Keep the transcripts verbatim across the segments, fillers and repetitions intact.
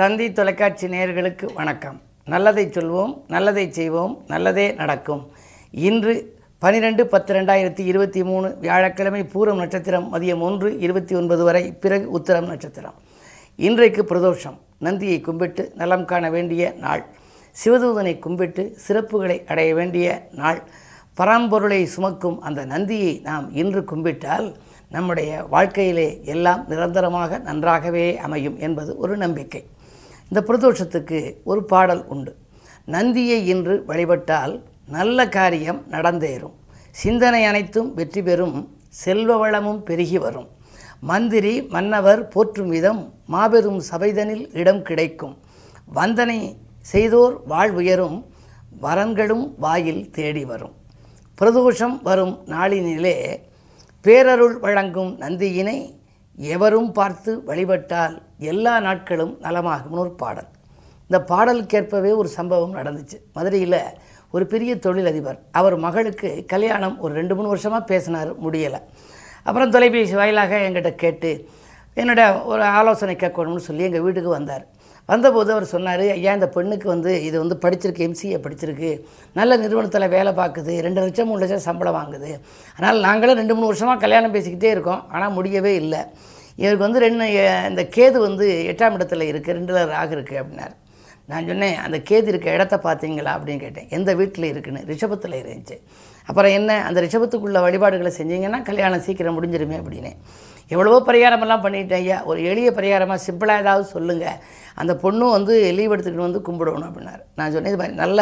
தந்தி தொலைக்காட்சி நேயர்களுக்கு வணக்கம். நல்லதை சொல்வோம், நல்லதை செய்வோம், நல்லதே நடக்கும். இன்று பனிரெண்டு பத்து ரெண்டாயிரத்தி இருபத்தி மூணு வியாழக்கிழமை பூரம் நட்சத்திரம் மதியம் ஒன்று இருபத்தி ஒன்பது வரை, பிறகு உத்தரம் நட்சத்திரம். இன்றைக்கு பிரதோஷம். நந்தியை கும்பிட்டு நலம் காண வேண்டிய நாள். சிவதூதனை கும்பிட்டு சிறப்புகளை அடைய வேண்டிய நாள். பரம்பொருளை சுமக்கும் அந்த நந்தியை நாம் இன்று கும்பிட்டால் நம்முடைய வாழ்க்கையிலே எல்லாம் நிரந்தரமாக நன்றாகவே அமையும் என்பது ஒரு நம்பிக்கை. இந்த பிரதோஷத்துக்கு ஒரு பாடல் உண்டு. நந்தியை இன்று வழிபட்டால் நல்ல காரியம் நடந்தேறும், சிந்தனை அனைத்தும் வெற்றி பெறும், செல்வ வளமும் பெருகி வரும், மந்திரி மன்னவர் போற்றும் விதம் மாபெரும் சபைதனில் இடம் கிடைக்கும், வந்தனை செய்தோர் வாழ்வுயரும், வரன்களும் வாயில் தேடி வரும். பிரதோஷம் வரும் நாளினிலே பேரருள் வழங்கும் நந்தியினை எவரும் பார்த்து வழிபட்டால் எல்லா நாட்களும் நலமாகும் ஒரு பாடல். இந்த பாடலுக்கேற்பவே ஒரு சம்பவம் நடந்துச்சு. மதுரையில் ஒரு பெரிய தொழிலதிபர் அவர் மகளுக்கு கல்யாணம் ஒரு ரெண்டு மூணு வருஷமாக பேசினார், முடியலை. அப்புறம் தொலைபேசி வாயிலாக என்கிட்ட கேட்டு என்னோட ஒரு ஆலோசனை கேட்கணும்னு சொல்லி எங்கள் வீட்டுக்கு வந்தார். வந்தபோது அவர் சொன்னார், ஐயா இந்த பெண்ணுக்கு வந்து இது வந்து படிச்சிருக்கு, எம்சிஏ படிச்சிருக்கு, நல்ல நிறுவனத்தில் வேலை பார்க்குது, ரெண்டு லட்சம் மூணு லட்சம் சம்பளம் வாங்குது. ஆனால் நாங்களும் ரெண்டு மூணு வருஷமாக கல்யாணம் பேசிக்கிட்டே இருக்கோம், ஆனால் முடியவே இல்லை. இவருக்கு வந்து ரெண்டு இந்த கேது வந்து எட்டாம் இடத்துல இருக்குது, ரெண்டில் ராகு இருக்குது அப்படின்னார். நான் சொன்னேன், அந்த கேது இருக்க இடத்த பார்த்தீங்களா அப்படின்னு கேட்டேன். எந்த வீட்டில் இருக்குன்னு. ரிஷபத்தில் இருந்துச்சு. அப்புறம் என்ன, அந்த ரிஷபத்துக்குள்ள வழிபாடுகளை செஞ்சிங்கன்னா கல்யாணம் சீக்கிரம் முடிஞ்சிருமே அப்படின்னு. எவ்வளவோ பரிகாரமெல்லாம் பண்ணிட்டேன் ஐயா, ஒரு எளிய பரிகாரமாக சிம்பிளாக ஏதாவது சொல்லுங்கள், அந்த பொண்ணும் வந்து லீவ் எடுத்துக்கிட்டு வந்து கும்பிடணும் அப்படின்னாரு. நான் சொன்னேன், இது மாதிரி நல்ல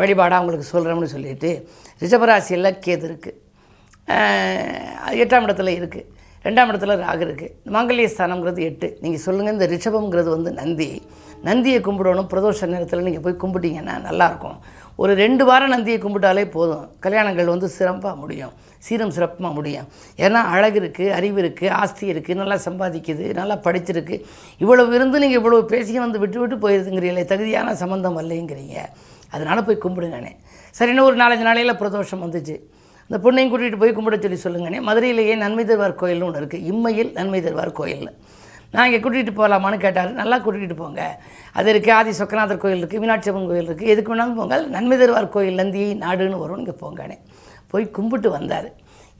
வழிபாடாக அவங்களுக்கு சொல்கிறோம்னு சொல்லிவிட்டு, ரிஷபராசியில் கேது இருக்குது, எட்டாம் இடத்துல இருக்குது, ரெண்டாம் இடத்துல ராகு இருக்குது, மாங்கல்ய ஸ்தானம்ங்கிறது எட்டு. நீங்கள் சொல்லுங்கள், இந்த ரிஷபம்ங்கிறது வந்து நந்தி, நந்தியை கும்பிடணும். பிரதோஷ நேரத்தில் நீங்கள் போய் கும்பிட்டிங்கன்னா நல்லாயிருக்கும். ஒரு ரெண்டு வாரம் நந்தியை கும்பிட்டாலே போதும், கல்யாணங்கள் வந்து சிறப்பாக முடியும், சீரம் சிறப்பாக முடியும். ஏன்னா அழகு இருக்குது, அறிவு இருக்குது, ஆஸ்தி இருக்குது, நல்லா சம்பாதிக்குது, நல்லா படிச்சிருக்கு. இவ்வளவு இருந்து நீங்கள் இவ்வளோ பேசி வந்து விட்டு விட்டு போயிருதுங்கிறீங்களே, தகுதியான சம்பந்தம் இல்லைங்கிறீங்க, அதனால் போய் கும்பிடுங்கண்ணே. சரி, இன்னும் ஒரு நாலஞ்சு நாளையில் பிரதோஷம் வந்துச்சு. இந்த பொண்ணையும் கூட்டிகிட்டு போய் கும்பிட சொல்லி சொல்லுங்கண்ணே. மதுரையிலேயே நன்மை தருவார் கோயில்னு ஒன்று இருக்குது, இம்மையில் நன்மை தருவார் கோயில்னு. நான் இங்கே கூட்டிகிட்டு போகலாமான்னு கேட்டார். நல்லா கூட்டிகிட்டு போங்க, அது இருக்குது, ஆதி சொக்கநாதர் கோயில் இருக்குது, மீனாட்சி அம்மன் கோயில் இருக்குது, எதுக்கு வேணாலும் போங்க, நன்மை தருவார் கோயில் நந்தி நாடுன்னு வரும், இங்கே போங்கானே. போய் கும்பிட்டு வந்தார்.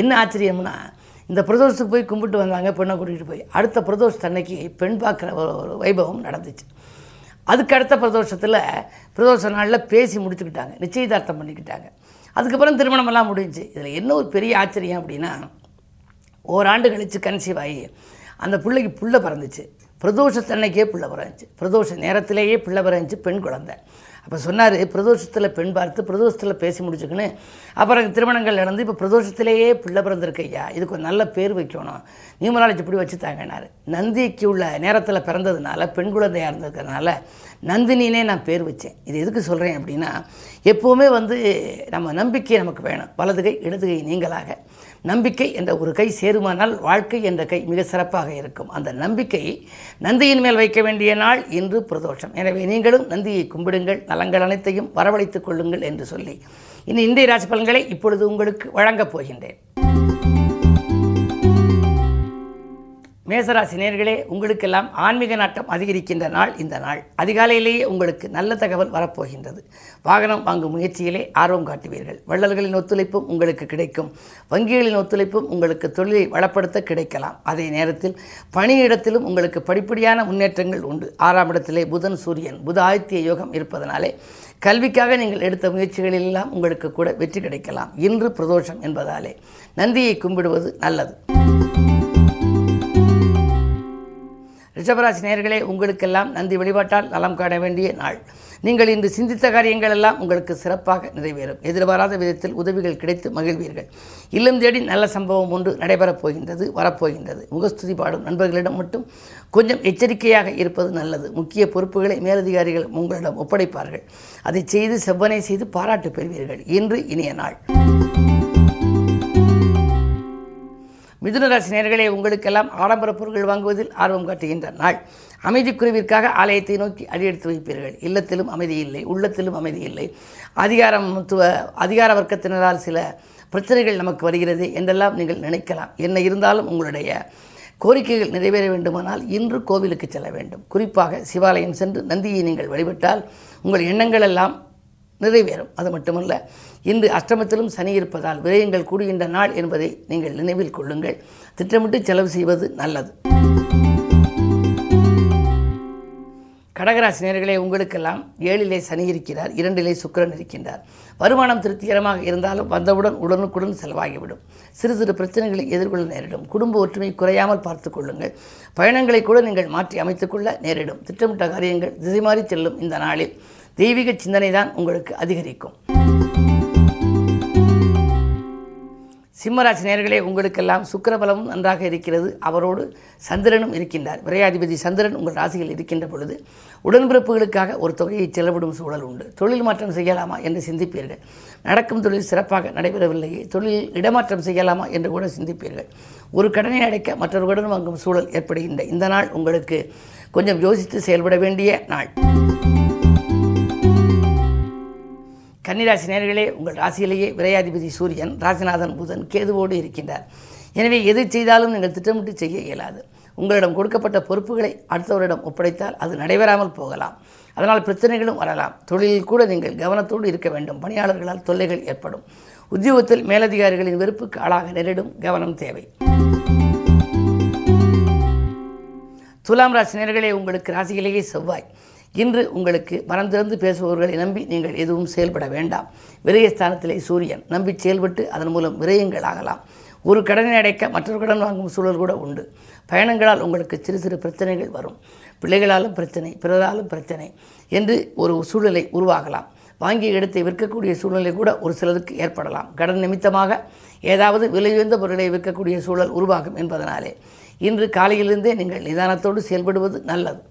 என்ன ஆச்சரியம்னா, இந்த பிரதோஷத்துக்கு போய் கும்பிட்டு வந்தாங்க பெண்ணை கூட்டிகிட்டு போய். அடுத்த பிரதோஷத்து அன்னைக்கு பெண் பார்க்குற ஒரு வைபவம் நடந்துச்சு. அதுக்கு அடுத்த பிரதோஷத்தில் பிரதோஷ நாளில் பேசி முடிச்சுக்கிட்டாங்க, நிச்சயதார்த்தம் பண்ணிக்கிட்டாங்க. அதுக்கப்புறம் திருமணமெல்லாம் முடிஞ்சு. இதில் என்ன ஒரு பெரிய ஆச்சரியம் அப்படின்னா, ஓராண்டு கழித்து கன்சீவ் ஆகி அந்த பிள்ளைக்கு புள்ள பிறந்துச்சு. பிரதோஷத்தன்னைக்கே பிள்ளை பிறந்துச்சு, பிரதோஷ நேரத்திலேயே பிள்ளை பிறந்துச்சு, பெண் குழந்தை. அப்போ சொன்னார், பிரதோஷத்தில் பெண் பார்த்து பிரதோஷத்தில் பேசி முடிச்சுக்கன்னு. அப்புறம் திருமணங்கள் நடந்து இப்போ பிரதோஷத்திலேயே பிள்ளை பிறந்திருக்கையா, இதுக்கு ஒரு நல்ல பேர் வைக்கணும், நியூமராலஜி இப்படி வச்சு தாங்கினார். நந்திக்கு உள்ள நேரத்தில் பிறந்ததுனால, பெண் குழந்தையாக இருந்ததுனால நந்தினினே நான் பேர் வச்சேன். இது எதுக்கு சொல்கிறேன் அப்படின்னா, எப்போவுமே வந்து நம்ம நம்பிக்கை நமக்கு வேணும். வலதுகை இடதுகை நீங்களாக, நம்பிக்கை என்ற ஒரு கை சேருமானால் வாழ்க்கை என்ற கை மிக சிறப்பாக இருக்கும். அந்த நம்பிக்கை நந்தியின் மேல் வைக்க வேண்டிய நாள் இன்று பிரதோஷம். எனவே நீங்களும் நந்தியை கும்பிடுங்கள், நலங்கள் அனைத்தையும் வரவழைத்துக் கொள்ளுங்கள் என்று சொல்லி இனி இந்திய ராசி பலன்களை இப்பொழுது உங்களுக்கு வழங்கப் போகின்றேன். மேசராசி நேயர்களே, உங்களுக்கெல்லாம் ஆன்மீக நாட்டம் அதிகரிக்கின்ற நாள் இந்த நாள். அதிகாலையிலேயே உங்களுக்கு நல்ல தகவல் வரப்போகின்றது. வாகனம் வாங்கும் முயற்சியிலே ஆர்வம் காட்டுவீர்கள். வள்ளல்களின் ஒத்துழைப்பும் உங்களுக்கு கிடைக்கும். வங்கிகளின் ஒத்துழைப்பும் உங்களுக்கு தொழிலை வளப்படுத்த கிடைக்கலாம். அதே நேரத்தில் பணியிடத்திலும் உங்களுக்கு படிப்படியான முன்னேற்றங்கள் உண்டு. ஆறாம் இடத்திலே புதன் சூரியன் புத ஆதித்ய யோகம் இருப்பதனாலே கல்விக்காக நீங்கள் எடுத்த முயற்சிகளெல்லாம் உங்களுக்கு கூட வெற்றி கிடைக்கலாம். இன்று பிரதோஷம் என்பதாலே நந்தியை கும்பிடுவது நல்லது. ரிஷபராசி நேயர்களே, உங்களுக்கெல்லாம் நந்தி வழிபாட்டால் நலம் காண வேண்டிய நாள். நீங்கள் இன்று சிந்தித்த காரியங்கள் எல்லாம் உங்களுக்கு சிறப்பாக நிறைவேறும். எதிர்பாராத விதத்தில் உதவிகள் கிடைத்து மகிழ்வீர்கள். இல்லம் தேடி நல்ல சம்பவம் ஒன்று நடைபெறப் போகின்றது, வரப்போகின்றது. முகஸ்துதி பாடும் நண்பர்களிடம் மட்டும் கொஞ்சம் எச்சரிக்கையாக இருப்பது நல்லது. முக்கிய பொறுப்புகளை மேலதிகாரிகள் உங்களிடம் ஒப்படைப்பார்கள். அதை செய்து செவ்வனை செய்து பாராட்டு பெறுவீர்கள். இன்று இனிய நாள். மிதுனராசி நேயர்களே, உங்களுக்கெல்லாம் ஆடம்பர பொருட்கள் வாங்குவதில் ஆர்வம் காட்டுகின்ற நாள். அமைதிக்குருவிற்காக ஆலயத்தை நோக்கி அடியெடுத்து வைப்பீர்கள். இல்லத்திலும் அமைதி இல்லை, உள்ளத்திலும் அமைதி இல்லை. அதிகாரத்துவ அதிகார வர்க்கத்தினரால் சில பிரச்சனைகள் நமக்கு வருகிறது என்றெல்லாம் நீங்கள் நினைக்கலாம். என்ன இருந்தாலும் உங்களுடைய கோரிக்கைகள் நிறைவேற வேண்டுமானால் இன்று கோவிலுக்கு செல்ல வேண்டும். குறிப்பாக சிவாலயம் சென்று நந்தியை நீங்கள் வழிபட்டால் உங்கள் எண்ணங்கள் எல்லாம் நிறைவேறும். அது மட்டுமல்ல, இன்று அஷ்டமத்திலும் சனி இருப்பதால் விரயங்கள் கூடுகின்ற நாள் என்பதை நீங்கள் நினைவில் கொள்ளுங்கள். திட்டமிட்டு செலவு செய்வது நல்லது. கடகராசி நேயர்களே, உங்களுக்கெல்லாம் ஏழிலே சனி இருக்கிறார், இரண்டிலே சுக்கிரன் இருக்கின்றார். வருமானம் திருப்திகரமாக இருந்தாலும் வந்தவுடன் உடனுக்குடன் செலவாகிவிடும். சிறு சிறு பிரச்சனைகளை எதிர்கொள்ள நேரிடும். குடும்ப ஒற்றுமை குறையாமல் பார்த்து கொள்ளுங்கள். பயணங்களை கூட நீங்கள் மாற்றி அமைத்துக்கொள்ள நேரிடும். திட்டமிட்ட காரியங்கள் திசை மாறி செல்லும். இந்த நாளில் தெய்வீக சிந்தனை தான் உங்களுக்கு அதிகரிக்கும். சிம்மராசி நேயர்களே, உங்களுக்கெல்லாம் சுக்கிரபலமும் நன்றாக இருக்கிறது. அவரோடு சந்திரனும் இருக்கின்றார். விரையாதிபதி சந்திரன் உங்கள் ராசியில் இருக்கின்ற பொழுது உடன்பிறப்புகளுக்காக ஒரு தொகையை செலவிடும் சூழல் உண்டு. தொழில் மாற்றம் செய்யலாமா என்று சிந்திப்பீர்கள். நடக்கும் தொழில் சிறப்பாக நடைபெறவில்லையே, தொழிலில் இடமாற்றம் செய்யலாமா என்று கூட சிந்திப்பீர்கள். ஒரு கடனை அடைக்க மற்றொரு கடன் வாங்கும் சூழல் ஏற்படுகின்ற இந்த நாள் உங்களுக்கு கொஞ்சம் யோசித்து செயல்பட வேண்டிய நாள். கன்னிராசி நேயர்களே, உங்கள் ராசியிலேயே விரையாதிபதி சூரியன், ராசிநாதன் புதன், கேதுவோடு இருக்கின்றார். எனவே எது செய்தாலும் நீங்கள் திட்டமிட்டு செய்ய இயலாது. உங்களிடம் கொடுக்கப்பட்ட பொறுப்புகளை அடுத்தவரிடம் ஒப்படைத்தால் அது நடைபெறாமல் போகலாம். அதனால் பிரச்சனைகளும் வரலாம். தொழிலில் கூட நீங்கள் கவனத்தோடு இருக்க வேண்டும். பணியாளர்களால் தொல்லைகள் ஏற்படும். உத்தியோகத்தில் மேலதிகாரிகளின் வெறுப்புக்கு ஆளாக நேரிடும். கவனம் தேவை. துலாம் ராசி நேயர்களே, உங்களுக்கு ராசியிலேயே செவ்வாய். இன்று உங்களுக்கு மனம் திறந்து பேசுபவர்களை நம்பி நீங்கள் எதுவும் செயல்பட வேண்டாம். விரயஸ்தானத்திலே சூரியன், நம்பி செயல்பட்டு அதன் மூலம் விரயங்கள் ஆகலாம். ஒரு கடனை அடைக்க மற்றொரு கடன் வாங்கும் சூழல் கூட உண்டு. பயணங்களால் உங்களுக்கு சிறு சிறு பிரச்சனைகள் வரும். பிள்ளைகளாலும் பிரச்சனை, பிறராலும் பிரச்சனை என்று ஒரு சூழலை உருவாகலாம். வாங்கிய இடத்தை விற்கக்கூடிய சூழ்நிலை கூட ஒரு சிலருக்கு ஏற்படலாம். கடன் நிமித்தமாக ஏதாவது விலையுயர்ந்த பொருளை விற்கக்கூடிய சூழல் உருவாகும் என்பதனாலே இன்று காலையிலிருந்தே நீங்கள் நிதானத்தோடு செயல்படுவது நல்லது.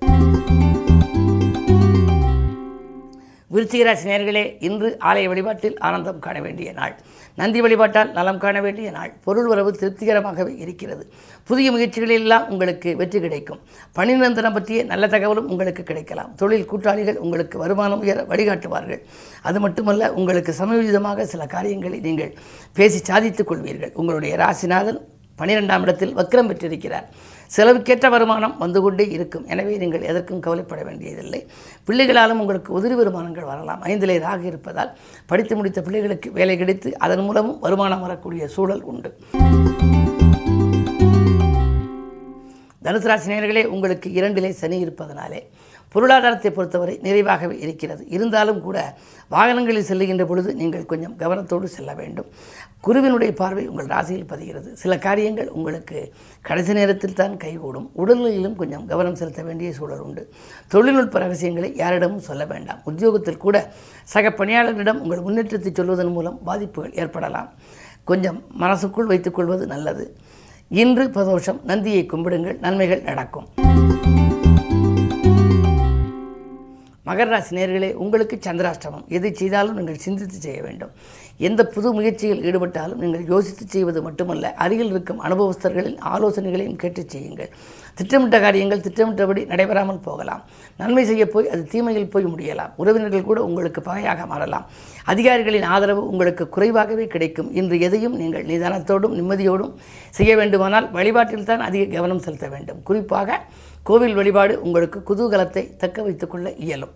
விருச்சிகராசி நேயர்களே, இன்று ஆலய வழிபாட்டில் ஆனந்தம் காண வேண்டிய நாள். நந்தி வழிபாட்டால் நலம் காண வேண்டிய நாள். பொருள் வரவு திருப்திகரமாகவே இருக்கிறது. புதிய முயற்சிகளெல்லாம் உங்களுக்கு வெற்றி கிடைக்கும். பணி நிரந்தரம் பற்றிய நல்ல தகவலும் உங்களுக்கு கிடைக்கலாம். தொழில் கூட்டாளிகள் உங்களுக்கு வருமானம் உயர வழிகாட்டுவார்கள். அது மட்டுமல்ல, உங்களுக்கு சமயோஜிதமாக சில காரியங்களை நீங்கள் பேசி சாதித்துக் கொள்வீர்கள். உங்களுடைய ராசிநாதன் பனிரெண்டாம் இடத்தில் வக்ரம் பெற்றிருக்கிறார். செலவுக்கேற்ற வருமானம் வந்து கொண்டே இருக்கும். எனவே நீங்கள் எதற்கும் கவலைப்பட வேண்டியதில்லை. பிள்ளைகளாலும் உங்களுக்கு உதிரி வருமானங்கள் வரலாம். ஐந்திலே ராகு இருப்பதால் படித்து முடித்த பிள்ளைகளுக்கு வேலை கிடைத்து அதன் மூலமும் வருமானம் வரக்கூடிய சூழல் உண்டு. தனுசு ராசி நேயர்களே, உங்களுக்கு இரண்டிலே சனி இருப்பதனாலே பொருளாதாரத்தை பொறுத்தவரை நிறைவாகவே இருக்கிறது. இருந்தாலும் கூட வாகனங்களில் செல்லுகின்ற பொழுது நீங்கள் கொஞ்சம் கவனத்தோடு செல்ல வேண்டும். குருவினுடைய பார்வை உங்கள் ராசியில் பதிகிறது. சில காரியங்கள் உங்களுக்கு கடைசி நேரத்தில் தான் கைகூடும். உடல்நிலையிலும் கொஞ்சம் கவனம் செலுத்த வேண்டிய சூழல் உண்டு. தொழில்நுட்ப ரகசியங்களை யாரிடமும் சொல்ல வேண்டாம். உத்தியோகத்தில் கூட சக பணியாளர்களிடம் உங்கள் முன்னேற்றத்தை சொல்வதன் மூலம் பாதிப்புகள் ஏற்படலாம். கொஞ்சம் மனசுக்குள் வைத்துக்கொள்வது நல்லது. இன்று பிரதோஷம், நந்தியை கும்பிடுங்கள், நன்மைகள் நடக்கும். மகர ராசி நேயர்களே, உங்களுக்கு சந்திராஷ்டமம். எதை செய்தாலும் நீங்கள் சிந்தித்து செய்ய வேண்டும். எந்த புது முயற்சியில் ஈடுபட்டாலும் நீங்கள் யோசித்து செய்வது மட்டுமல்ல, அருகில் இருக்கும் அனுபவஸ்தர்களின் ஆலோசனைகளையும் கேட்டு செய்யுங்கள். திட்டமிட்ட காரியங்கள் திட்டமிட்டபடி நடைபெறாமல் போகலாம். நன்மை செய்ய போய் அது தீமையில் போய் முடியலாம். உறவினர்கள் கூட உங்களுக்கு பகையாக மாறலாம். அதிகாரிகளின் ஆதரவு உங்களுக்கு குறைவாகவே கிடைக்கும். இன்று எதையும் நீங்கள் நிதானத்தோடும் நிம்மதியோடும் செய்ய வேண்டுமானால் வழிபாட்டில்தான் அதிக கவனம் செலுத்த வேண்டும். குறிப்பாக கோவில் வழிபாடு உங்களுக்கு குதூகலத்தை தக்க வைத்துக் கொள்ள இயலும்.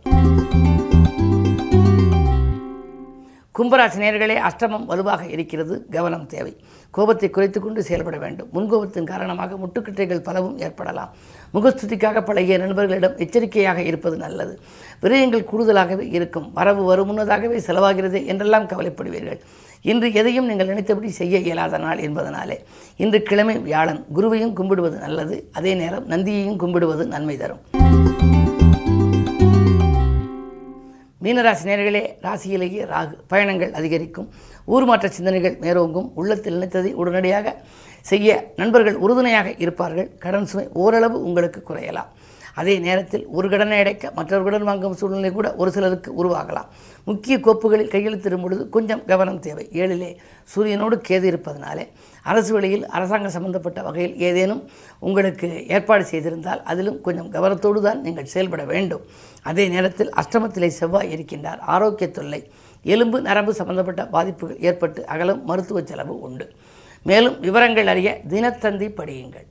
கும்பராசி நேயர்களே, அஷ்டமம் வலுவாக இருக்கிறது. கவனம் தேவை. கோபத்தை குறைத்துக் கொண்டு செயல்பட வேண்டும். முன்கோபத்தின் காரணமாக முட்டுக்கட்டைகள் பலவும் ஏற்படலாம். முகஸ்துதிக்காக பழகிய நண்பர்களிடம் எச்சரிக்கையாக இருப்பது நல்லது. விரயங்கள் கூடுதலாகவே இருக்கும். வரவு வரும் முன்னதாகவே செலவாகிறது என்றெல்லாம் கவலைப்படுவீர்கள். இன்று எதையும் நீங்கள் நினைத்தபடி செய்ய இயலாத நாள் என்பதனாலே இன்று கிழமை வியாழன், குருவையும் கும்பிடுவது நல்லது. அதே நேரம் நந்தியையும் கும்பிடுவது நன்மை தரும். மீனராசி நேயர்களே, ராசியிலேயே ராகு, பயணங்கள் அதிகரிக்கும். ஊர்மாற்ற சிந்தனைகள் மேலோங்கும். உள்ளத்தில் நினைத்ததை உடனடியாக செய்ய நண்பர்கள் உறுதுணையாக இருப்பார்கள். கடன் சுமை ஓரளவு உங்களுக்கு குறையலாம். அதே நேரத்தில் ஒரு கடனை அடைக்க மற்றொரு கடன் வாங்கும் சூழ்நிலை கூட ஒரு சிலருக்கு உருவாகலாம். முக்கிய கோப்புகளில் கையெழுத்திடும் பொழுது கொஞ்சம் கவனம் தேவை. ஏழிலே சூரியனோடு கேது இருப்பதனாலே அரசு வழியில் அரசாங்க சம்பந்தப்பட்ட வகையில் ஏதேனும் உங்களுக்கு ஏற்பாடு செய்திருந்தால் அதிலும் கொஞ்சம் கவனத்தோடு தான் நீங்கள் செயல்பட வேண்டும். அதே நேரத்தில் அஷ்டமத்திலே செவ்வாய் இருக்கின்றார். ஆரோக்கிய தொல்லை, எலும்பு நரம்பு சம்பந்தப்பட்ட பாதிப்புகள் ஏற்பட்டு அகலும் மருத்துவ செலவு உண்டு. மேலும் விவரங்கள் அறிய தினத்தந்தி படியுங்கள்.